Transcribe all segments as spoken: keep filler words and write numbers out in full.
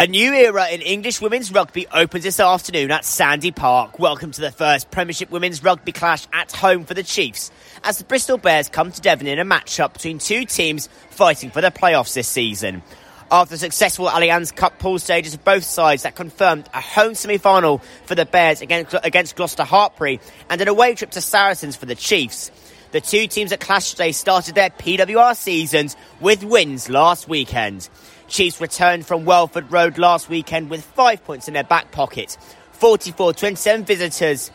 A new era in English women's rugby opens this afternoon at Sandy Park. Welcome to the first Premiership women's rugby clash at home for the Chiefs, as the Bristol Bears come to Devon in a match-up between two teams fighting for the playoffs this season. After the successful Allianz Cup pool stages of both sides that confirmed a home semi-final for the Bears against, against Gloucester-Hartbury and an away trip to Saracens for the Chiefs, the two teams that clashed today started their P W R seasons with wins last weekend. Chiefs returned from Welford Road last weekend with five points in their back pocket. forty-four twenty-seven visitors,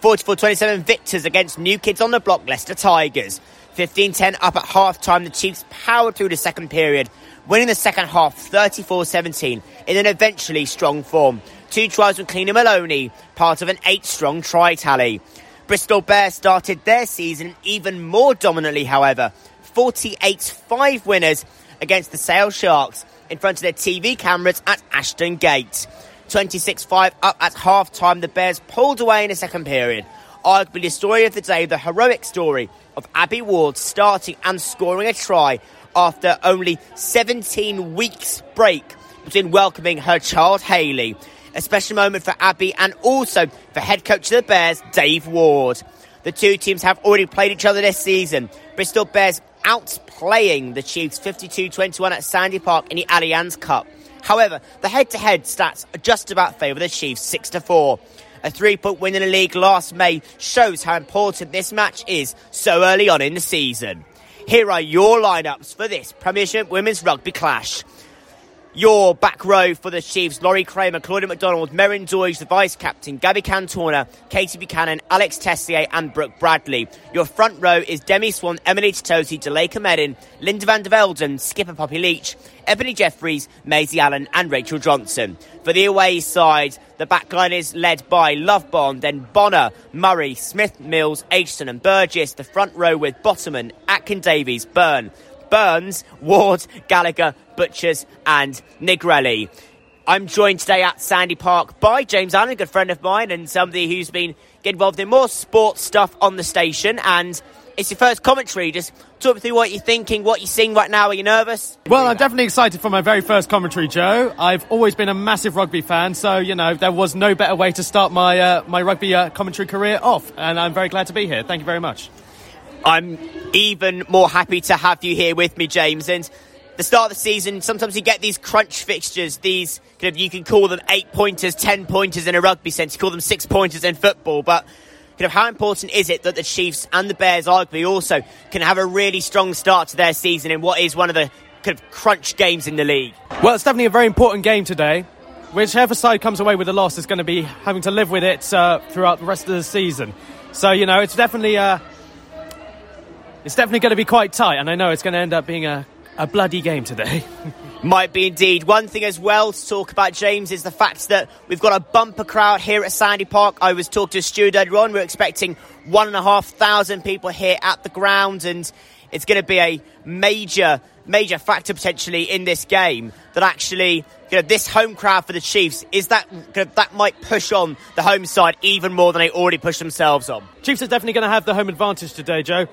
forty-four twenty-seven victors against new kids on the block Leicester Tigers. fifteen ten up at half-time, the Chiefs powered through the second period, winning the second half thirty-four seventeen in an eventually strong form. Two tries from Kleena Maloney, part of an eight-strong try tally. Bristol Bears started their season even more dominantly, however. forty-eight five winners against the Sale Sharks in front of their T V cameras at Ashton Gate. twenty-six five up at half-time, the Bears pulled away in the second period. Arguably the story of the day, the heroic story of Abby Ward starting and scoring a try after only seventeen weeks break between welcoming her child Hayley. A special moment for Abby and also for head coach of the Bears, Dave Ward. The two teams have already played each other this season. Bristol Bears outplaying the Chiefs fifty-two twenty-one at Sandy Park in the Allianz Cup. However, the head-to-head stats just about favour the Chiefs six to four. A three-point win in the league last May shows how important this match is so early on in the season. Here are your lineups for this Premiership Women's Rugby Clash. Your back row for the Chiefs: Laurie Kramer, Claudia McDonald, Merrin Doig, the vice-captain, Gabby Cantorna, Katie Buchanan, Alex Tessier and Brooke Bradley. Your front row is Demi Swan, Emily Tatosi, Deleika Medin, Linda van der Velden, skipper Poppy Leach, Ebony Jeffries, Maisie Allen and Rachel Johnson. For the away side, the backline is led by Love Bond, then Bonner, Murray, Smith, Mills, Aitchison and Burgess. The front row with Bottoman, Atkin, Davies, Byrne, Burns, Ward, Gallagher, Butchers and Nigrelli. I'm joined today at Sandy Park by James Allen, a good friend of mine and somebody who's been getting involved in more sports stuff on the station. And it's your first commentary. Just talk me through what you're thinking, what you're seeing right now. Are you nervous? Well, I'm definitely excited for my very first commentary, Joe. I've always been a massive rugby fan, so, you know, there was no better way to start my, uh, my rugby uh, commentary career off. And I'm very glad to be here. Thank you very much. I'm even more happy to have you here with me, James. And the start of the season, sometimes you get these crunch fixtures, these kind of, you can call them eight pointers, ten pointers in a rugby sense, you call them six pointers in football. But kind of how important is it that the Chiefs and the Bears arguably also can have a really strong start to their season in what is one of the kind of crunch games in the league? Well, it's definitely a very important game today. Whichever side comes away with a loss is going to be having to live with it uh, throughout the rest of the season. So, you know, it's definitely uh, it's definitely going to be quite tight, and I know it's going to end up being a A bloody game today. Might be indeed. One thing as well to talk about, James, is the fact that we've got a bumper crowd here at Sandy Park. I was talking to a steward earlier on. We're expecting one and a half thousand people here at the ground, and it's going to be a major, major factor potentially in this game that actually, you know, this home crowd for the Chiefs is that that might push on the home side even more than they already pushed themselves on. Chiefs are definitely going to have the home advantage today, Joe.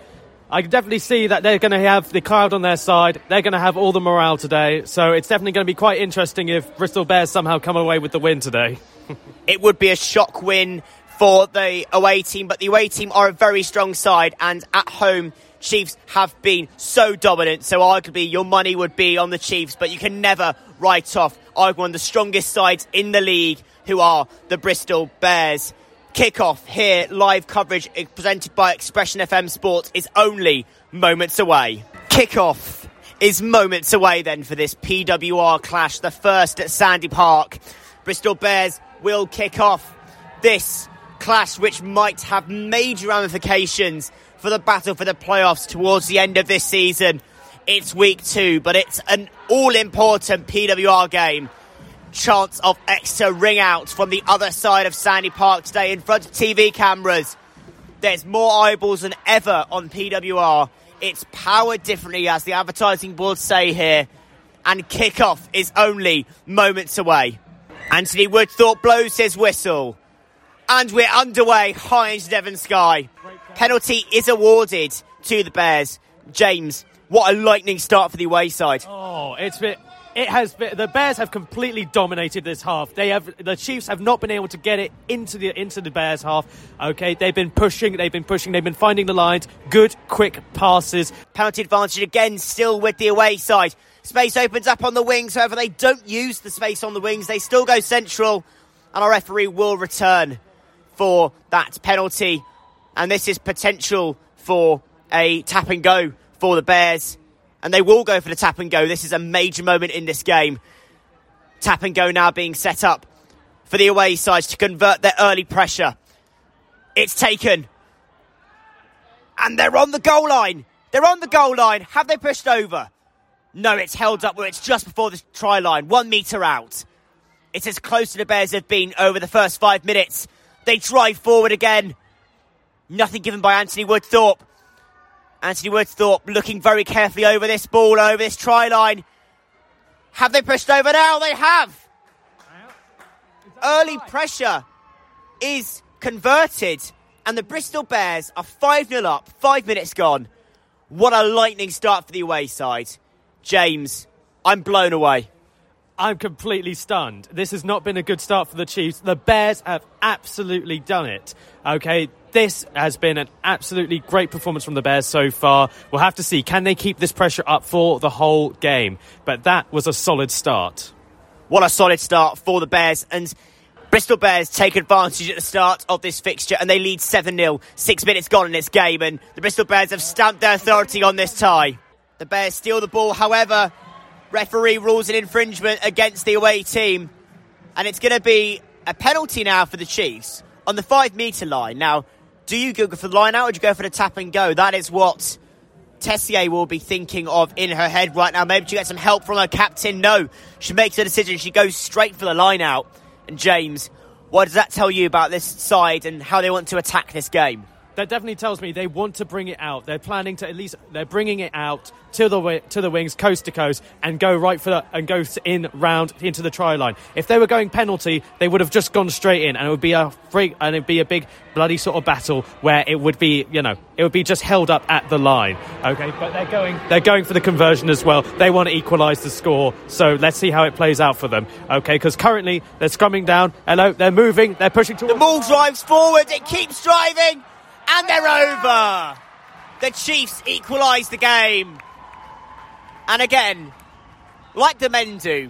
I can definitely see that they're going to have the crowd on their side. They're going to have all the morale today. So it's definitely going to be quite interesting if Bristol Bears somehow come away with the win today. It would be a shock win for the away team, but the away team are a very strong side. And at home, Chiefs have been so dominant. So arguably your money would be on the Chiefs, but you can never write off arguably one of the strongest sides in the league, who are the Bristol Bears. Kickoff here, live coverage presented by Expression F M Sports is only moments away. Kickoff is moments away then for this P W R clash, the first at Sandy Park. Bristol Bears will kick off this clash, which might have major ramifications for the battle for the playoffs towards the end of this season. It's week two, but it's an all-important P W R game. Chance of extra ring outs from the other side of Sandy Park today in front of T V cameras. There's more eyeballs than ever on P W R. It's powered differently, as the advertising boards say here. And kickoff is only moments away. Anthony Woodthorpe blows his whistle. And we're underway high into Devon sky. Penalty is awarded to the Bears. James, what a lightning start for the away side. Oh, it's a bit... It has been, the Bears have completely dominated this half. They have the Chiefs have not been able to get it into the into the Bears half. Okay, they've been pushing, they've been pushing, they've been finding the lines. Good, quick passes. Penalty advantage again, still with the away side. Space opens up on the wings. However, they don't use the space on the wings. They still go central, and our referee will return for that penalty. And this is potential for a tap and go for the Bears. And they will go for the tap and go. This is a major moment in this game. Tap and go now being set up for the away sides to convert their early pressure. It's taken. And they're on the goal line. They're on the goal line. Have they pushed over? No, it's held up where it's just before the try line. One metre out. It's as close to the Bears have been over the first five minutes. They drive forward again. Nothing given by Anthony Woodthorpe. Anthony Woodthorpe looking very carefully over this ball, over this try line. Have they pushed over now? They have. Early pressure is converted. And the Bristol Bears are five nil up. Five minutes gone. What a lightning start for the away side. James, I'm blown away. I'm completely stunned. This has not been a good start for the Chiefs. The Bears have absolutely done it. Okay, this has been an absolutely great performance from the Bears so far. We'll have to see, can they keep this pressure up for the whole game? But that was a solid start. What a solid start for the Bears. And Bristol Bears take advantage at the start of this fixture and they lead seven nil. Six minutes gone in this game and the Bristol Bears have stamped their authority on this tie. The Bears steal the ball, however, referee rules an infringement against the away team. And it's going to be a penalty now for the Chiefs on the five-metre line. Now, do you go for the line out or do you go for the tap and go? That is what Tessier will be thinking of in her head right now. Maybe she gets some help from her captain. No, she makes her decision. She goes straight for the line out. And James, what does that tell you about this side and how they want to attack this game? That definitely tells me they want to bring it out. They're planning to at least they're bringing it out to the to the wings, coast to coast, and go right for the, and go in round into the try line. If they were going penalty, they would have just gone straight in, and it would be a free, and it'd be a big bloody sort of battle where it would be you know it would be just held up at the line. Okay, but they're going they're going for the conversion as well. They want to equalise the score, so let's see how it plays out for them. Okay, because currently they're scrumming down. Hello, they're moving, they're pushing towards. The ball drives forward. It keeps driving. And they're over. The Chiefs equalise the game. And again, like the men do,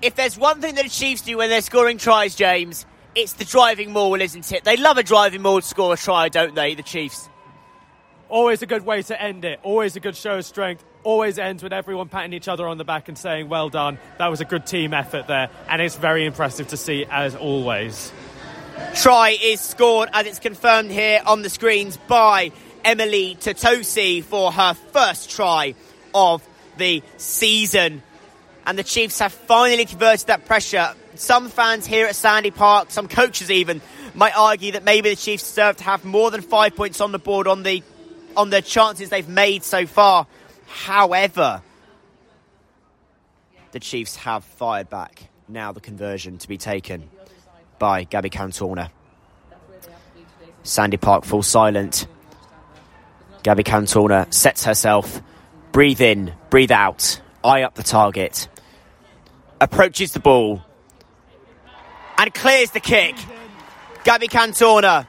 if there's one thing that the Chiefs do when they're scoring tries, James, it's the driving maul, isn't it? They love a driving maul to score a try, don't they, the Chiefs? Always a good way to end it. Always a good show of strength. Always ends with everyone patting each other on the back and saying, well done, that was a good team effort there. And it's very impressive to see, as always. Try is scored as it's confirmed here on the screens by Emily Tatosi for her first try of the season. And the Chiefs have finally converted that pressure. Some fans here at Sandy Park, some coaches even, might argue that maybe the Chiefs deserve to have more than five points on the board on the on the chances they've made so far. However, the Chiefs have fired back. Now the conversion to be taken by Gabby Cantorna. Sandy Park falls silent. Gabby Cantorna sets herself. Breathe in, breathe out. Eye up the target. Approaches the ball. And clears the kick. Gabby Cantorna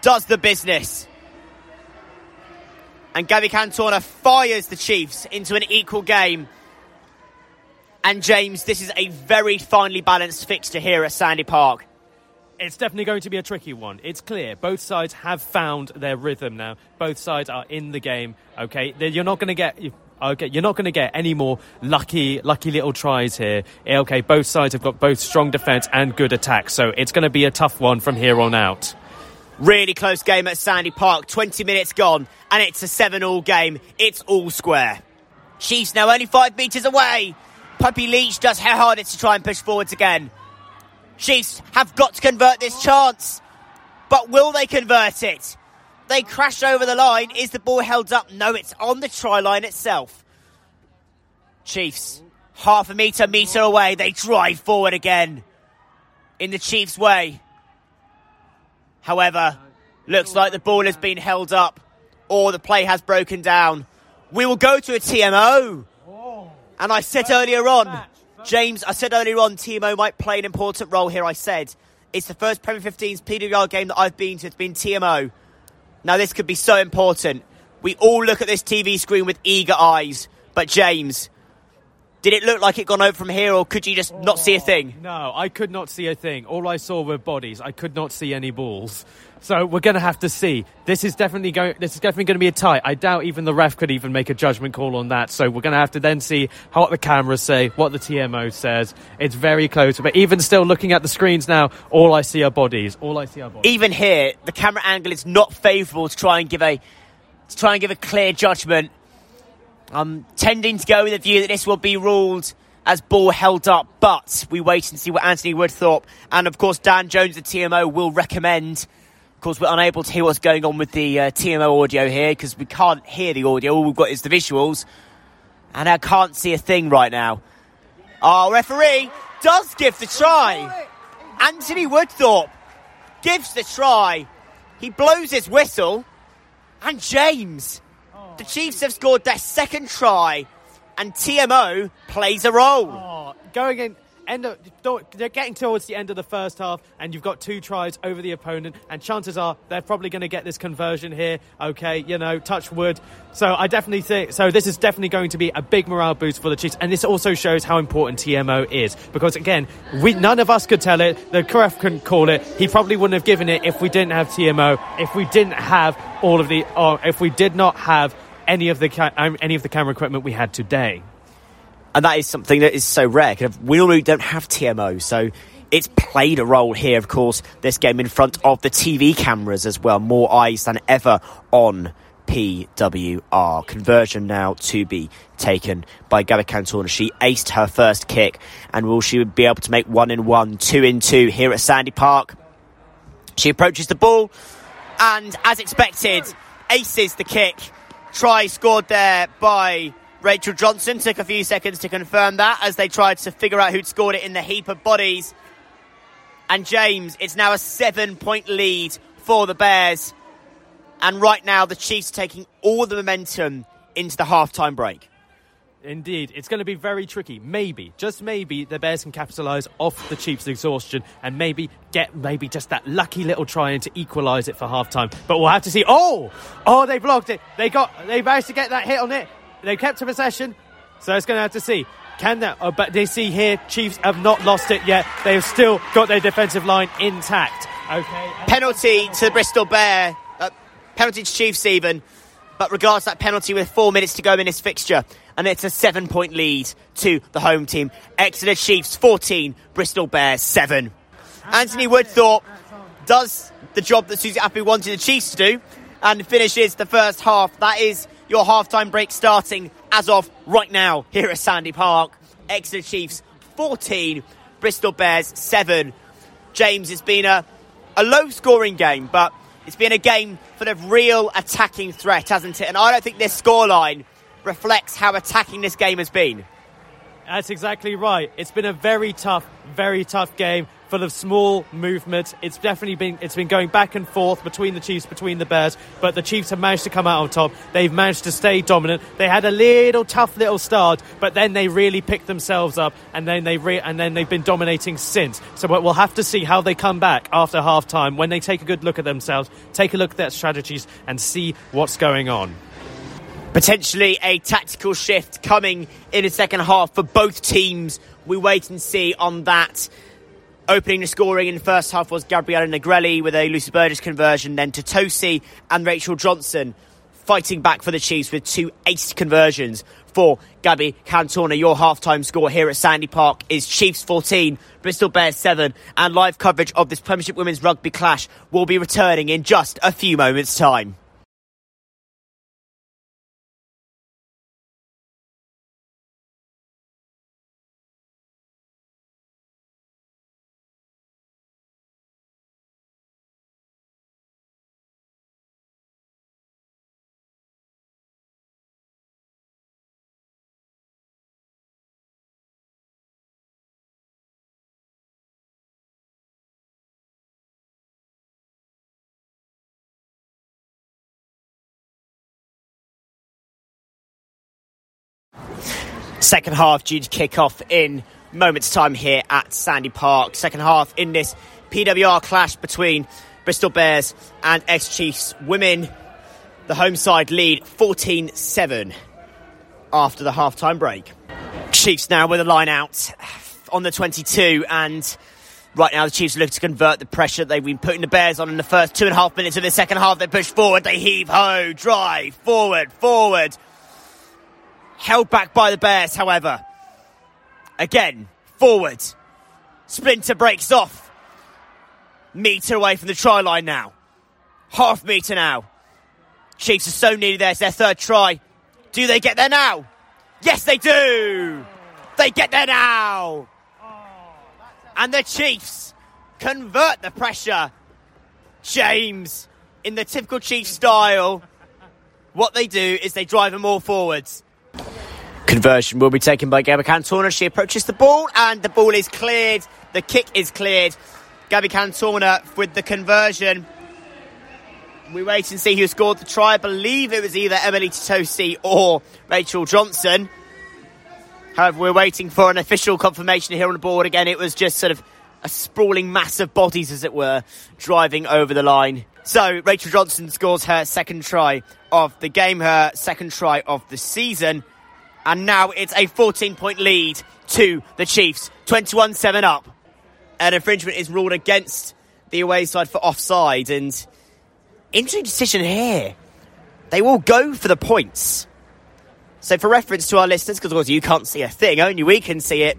does the business. And Gabby Cantorna fires the Chiefs into an equal game. And James, this is a very finely balanced fixture here at Sandy Park. It's definitely going to be a tricky one. It's clear. Both sides have found their rhythm now. Both sides are in the game. Okay, you're not going to get... Okay, you're not going to get any more lucky, lucky little tries here. Okay, both sides have got both strong defence and good attack, so it's going to be a tough one from here on out. Really close game at Sandy Park. twenty minutes gone, and it's a seven all game. It's all square. Chiefs now only five metres away. Poppy Leach does her hardest to try and push forwards again. Chiefs have got to convert this chance. But will they convert it? They crash over the line. Is the ball held up? No, it's on the try line itself. Chiefs, half a metre, metre away. They drive forward again. In the Chiefs' way. However, looks like the ball has been held up. Or the play has broken down. We will go to a T M O. And I said earlier on, James, I said earlier on, T M O might play an important role here. I said, it's the first Premier fifteen's P W R game that I've been to. It's been T M O. Now, this could be so important. We all look at this T V screen with eager eyes. But, James, did it look like it gone over from here, or could you just oh, not see a thing? No, I could not see a thing. All I saw were bodies. I could not see any balls. So we're going to have to see. This is definitely going. This is definitely going to be a tie. I doubt even the ref could even make a judgment call on that. So we're going to have to then see how, what the cameras say, what the T M O says. It's very close. But even still, looking at the screens now, all I see are bodies. All I see are bodies. Even here, the camera angle is not favourable to try and give a to try and give a clear judgment. I'm tending to go with the view that this will be ruled as ball held up, but we wait and see what Anthony Woodthorpe and, of course, Dan Jones, the T M O, will recommend. Of course, we're unable to hear what's going on with the uh, T M O audio here because we can't hear the audio. All we've got is the visuals, and I can't see a thing right now. Our referee does give the try. Anthony Woodthorpe gives the try. He blows his whistle, and James... The Chiefs have scored their second try, and T M O plays a role. Oh, going in, end of, they're getting towards the end of the first half, and you've got two tries over the opponent, and chances are they're probably going to get this conversion here. Okay, you know, touch wood. So I definitely think so. This is definitely going to be a big morale boost for the Chiefs, and this also shows how important T M O is, because again, we none of us could tell it. The ref couldn't call it. He probably wouldn't have given it if we didn't have T M O. If we didn't have all of the, or if we did not have. Any of the ca- um, any of the camera equipment we had today, and that is something that is so rare. We normally don't have T M O, so it's played a role here. Of course, this game in front of the T V cameras as well. More eyes than ever on P W R. Conversion now to be taken by Gabby Cantorna. She aced her first kick, and will she be able to make one in one, two in two here at Sandy Park? She approaches the ball, and as expected, aces the kick. Try scored there by Rachel Johnson. Took a few seconds to confirm that as they tried to figure out who'd scored it in the heap of bodies. And James, it's now a seven-point lead for the Bears. And right now, the Chiefs taking all the momentum into the halftime break. Indeed, it's going to be very tricky. Maybe, just maybe, the Bears can capitalise off the Chiefs' exhaustion and maybe get maybe just that lucky little try in to equalise it for halftime. But we'll have to see. Oh, oh, they blocked it. They got, they managed to get that hit on it. They kept a possession, so it's going to have to see. Can that? Oh, but they see here, Chiefs have not lost it yet. They've still got their defensive line intact. Okay. Penalty to the Bristol Bear. Uh, penalty to Chiefs even. But regards that penalty with four minutes to go in this fixture. And it's a seven-point lead to the home team. Exeter Chiefs fourteen, Bristol Bears seven. Anthony Woodthorpe does the job that Susie Appy wanted the Chiefs to do and finishes the first half. That is your halftime break starting as of right now here at Sandy Park. Exeter Chiefs fourteen, Bristol Bears seven. James, it's been a, a low-scoring game, but it's been a game full of real attacking threat, hasn't it? And I don't think this scoreline reflects how attacking this game has been. That's exactly right. It's been a very tough, very tough game, full of small movements. It's definitely been it's been going back and forth between the Chiefs, between the Bears, but the Chiefs have managed to come out on top. They've managed to stay dominant. They had a little tough little start, but then they really picked themselves up, and then they re- and then they've been dominating since. So we'll have to see how they come back after halftime when they take a good look at themselves, take a look at their strategies, and see what's going on. Potentially a tactical shift coming in the second half for both teams. We wait and see on that. Opening the scoring in the first half was Gabriella Negrelli with a Lucy Burgess conversion, then Tatosi and Rachel Johnson fighting back for the Chiefs with two ace conversions for Gabby Cantorna. Your halftime score here at Sandy Park is Chiefs fourteen, Bristol Bears seven, and live coverage of this Premiership Women's Rugby clash will be returning in just a few moments' time. second half due to kick off in moments time here at Sandy Park. Second half in this P W R clash between Bristol Bears and Exeter Chiefs women. The home side lead fourteen seven after the half-time break. Chiefs now with a line out on the twenty-two, and right now the Chiefs look to convert the pressure they've been putting the Bears on in the first two and a half minutes of the second half. They push forward, they heave ho, drive, forward, forward. Held back by the Bears, however. Again, forward. Splinter breaks off. Metre away from the try line now. Half metre now. Chiefs are so nearly there. It's their third try. Do they get there now? Yes, they do. They get there now. And the Chiefs convert the pressure. James, in the typical Chiefs style, what they do is they drive them all forwards. Conversion will be taken by Gabby Cantorna. She approaches the ball and the ball is cleared. The kick is cleared. Gabby Cantorna with the conversion. We wait and see who scored the try. I believe it was either Emily Tatosi or Rachel Johnson. However, we're waiting for an official confirmation here on the board. Again, it was just sort of a sprawling mass of bodies, as it were, driving over the line. So, Rachel Johnson scores her second try of the game, her second try of the season. And now it's a fourteen-point lead to the Chiefs, twenty-one seven up. An infringement is ruled against the away side for offside. And interesting decision here. They will go for the points. So for reference to our listeners, because of course you can't see a thing, only we can see it.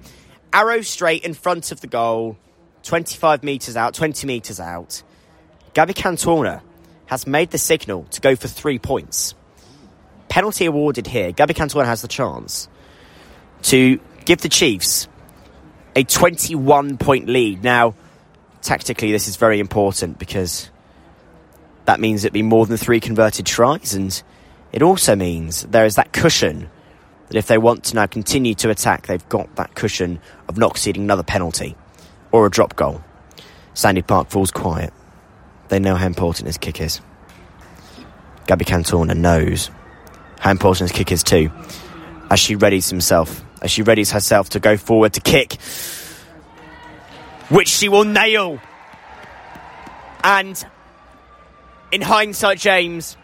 Arrow straight in front of the goal, twenty-five metres out, twenty metres out. Gabby Cantorna has made the signal to go for three points. Penalty awarded here. Gabby Cantorna has the chance to give the Chiefs a twenty-one point lead. Now, tactically, this is very important because that means it'd be more than three converted tries, and it also means there is that cushion that if they want to now continue to attack, they've got that cushion of not conceding another penalty or a drop goal. Sandy Park falls quiet. They know how important this kick is. Gabby Cantorna knows how important this kick is too, as she readies himself, as she readies herself to go forward to kick, which she will nail. And in hindsight, James,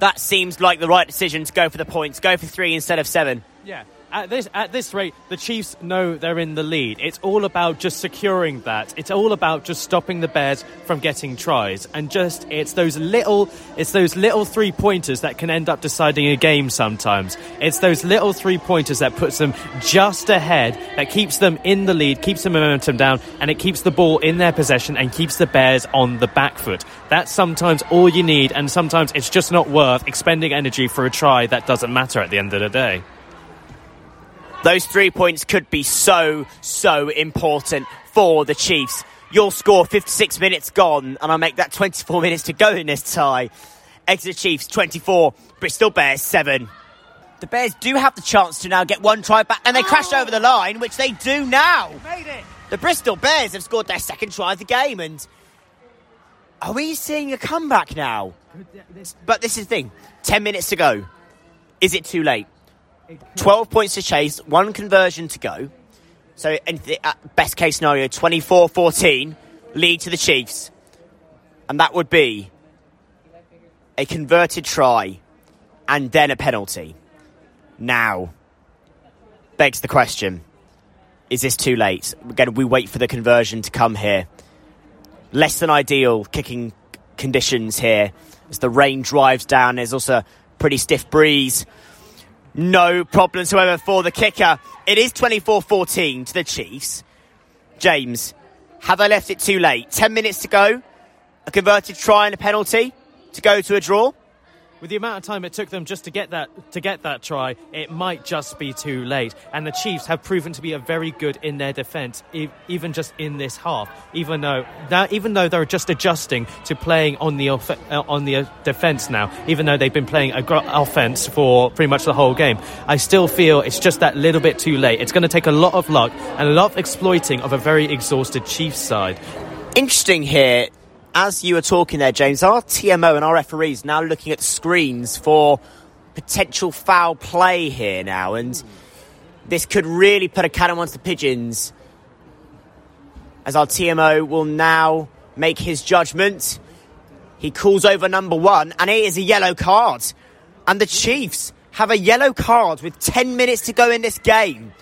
that seems like the right decision to go for the points. Go for three instead of seven. Yeah. At this at this rate, the Chiefs know they're in the lead. It's all about just securing that. It's all about just stopping the Bears from getting tries. And just it's those little it's those little three pointers that can end up deciding a game sometimes. It's those little three pointers that puts them just ahead, that keeps them in the lead, keeps the momentum down, and it keeps the ball in their possession and keeps the Bears on the back foot. That's sometimes all you need, and sometimes it's just not worth expending energy for a try that doesn't matter at the end of the day. Those three points could be so, so important for the Chiefs. Your score, fifty-six minutes gone, and I make that twenty-four minutes to go in this tie. Exeter Chiefs, twenty-four, Bristol Bears, seven. The Bears do have the chance to now get one try back, and they crash over the line, which they do now. Made it. The Bristol Bears have scored their second try of the game, and are we seeing a comeback now? But this is the thing, ten minutes to go. Is it too late? twelve points to chase, one conversion to go. So, best case scenario, twenty-four fourteen, lead to the Chiefs. And that would be a converted try and then a penalty. Now, begs the question, is this too late? Again, we wait for the conversion to come here. Less than ideal kicking conditions here as the rain drives down. There's also a pretty stiff breeze. No problems, however, for the kicker. It is twenty-four fourteen to the Chiefs. James, have they left it too late? Ten minutes to go. A converted try and a penalty to go to a draw. With the amount of time it took them just to get that to get that try, it might just be too late. And the Chiefs have proven to be a very good in their defence, e- even just in this half. Even though that, even though they're just adjusting to playing on the off- on the defence now, even though they've been playing ag- offence for pretty much the whole game, I still feel it's just that little bit too late. It's going to take a lot of luck and a lot of exploiting of a very exhausted Chiefs side. Interesting here. As you were talking there, James, our T M O and our referees now looking at screens for potential foul play here now. And This could really put a cat amongst the pigeons, as our T M O will now make his judgment. He calls over number one, and it is a yellow card. And the Chiefs have a yellow card with ten minutes to go in this game.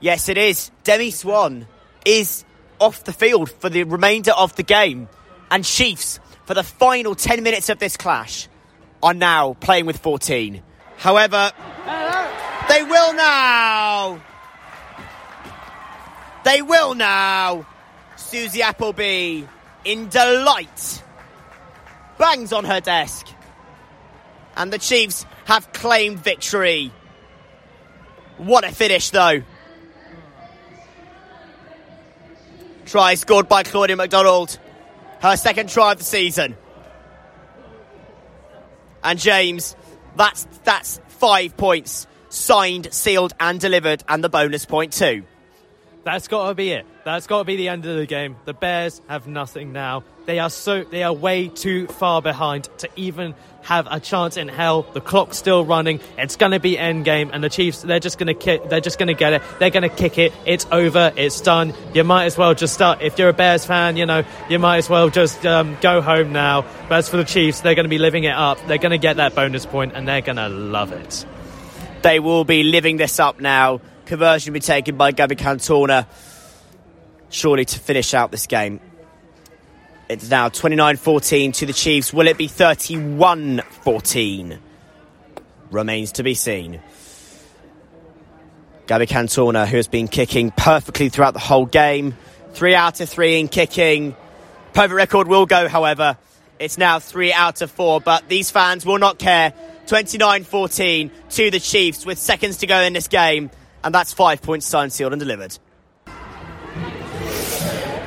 Yes, it is. Demi Swan is off the field for the remainder of the game. And Chiefs, for the final ten minutes of this clash, are now playing with fourteen. However, they will now. They will now. Susie Appleby, in delight, bangs on her desk. And the Chiefs have claimed victory. What a finish, though. Try scored by Claudia McDonald. Her second try of the season. And James, that's that's five points signed, sealed and delivered, and the bonus point too. That's got to be it. That's got to be the end of the game. The Bears have nothing now. They are so they are way too far behind to even have a chance in hell. The clock's still running. It's going to be end game, and the Chiefs, they're just going to kick. They're just going to get it. They're going to kick it. It's over. It's done. You might as well just start. If you're a Bears fan, you know you might as well just um, go home now. But as for the Chiefs, they're going to be living it up. They're going to get that bonus point, and they're going to love it. They will be living this up now. Conversion will be taken by Gabby Cantorna, surely, to finish out this game. It's now twenty-nine fourteen to the Chiefs. Will it be thirty-one fourteen? Remains to be seen. Gabby Cantorna, who has been kicking perfectly throughout the whole game. Three out of three in kicking. Perfect record will go, however. It's now three out of four, but these fans will not care. twenty-nine fourteen to the Chiefs with seconds to go in this game. And that's five points signed, sealed and delivered.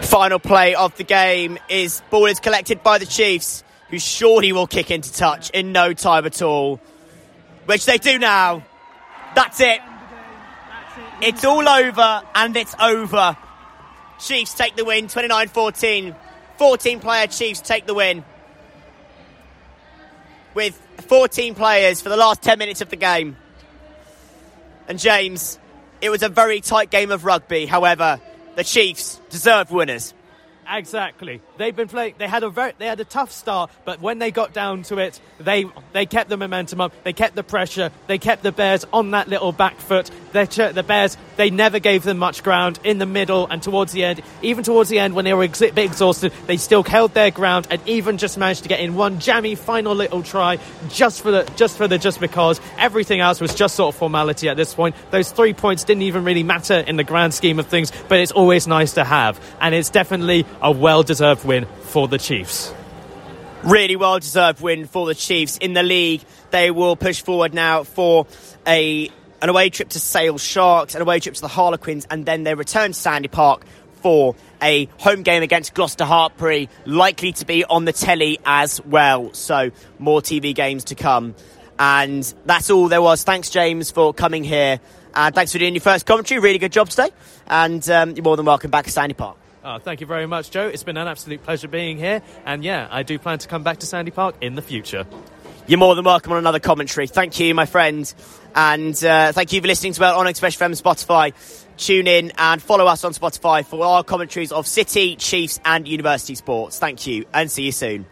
Final play of the game is ball is collected by the Chiefs, who surely will kick into touch in no time at all. Which they do now. That's it. It's all over, and it's over. Chiefs take the win, twenty-nine fourteen. fourteen-player Chiefs take the win. With fourteen players for the last ten minutes of the game. And James, it was a very tight game of rugby. However, the Chiefs deserved winners. Exactly. They've been playing. They had a very, they had a tough start, but when they got down to it, they they kept the momentum up. They kept the pressure. They kept the Bears on that little back foot. They, the Bears, they never gave them much ground in the middle and towards the end. Even towards the end, when they were a bit exhausted, they still held their ground and even just managed to get in one jammy final little try just for the just for the just because. Everything else was just sort of formality at this point. Those three points didn't even really matter in the grand scheme of things, but it's always nice to have, and it's definitely a well-deserved win for the Chiefs. Really well-deserved win for the Chiefs in the league. They will push forward now for a an away trip to Sale Sharks, an away trip to the Harlequins, and then they return to Sandy Park for a home game against Gloucester-Hartbury, likely to be on the telly as well. So more T V games to come. And that's all there was. Thanks, James, for coming here. And thanks for doing your first commentary. Really good job today. And um, you're more than welcome back to Sandy Park. Oh, thank you very much, Joe. It's been an absolute pleasure being here. And yeah, I do plan to come back to Sandy Park in the future. You're more than welcome on another commentary. Thank you, my friend. And uh, thank you for listening to Well on Express F M Spotify. Tune in and follow us on Spotify for our commentaries of City, Chiefs and University Sports. Thank you and see you soon.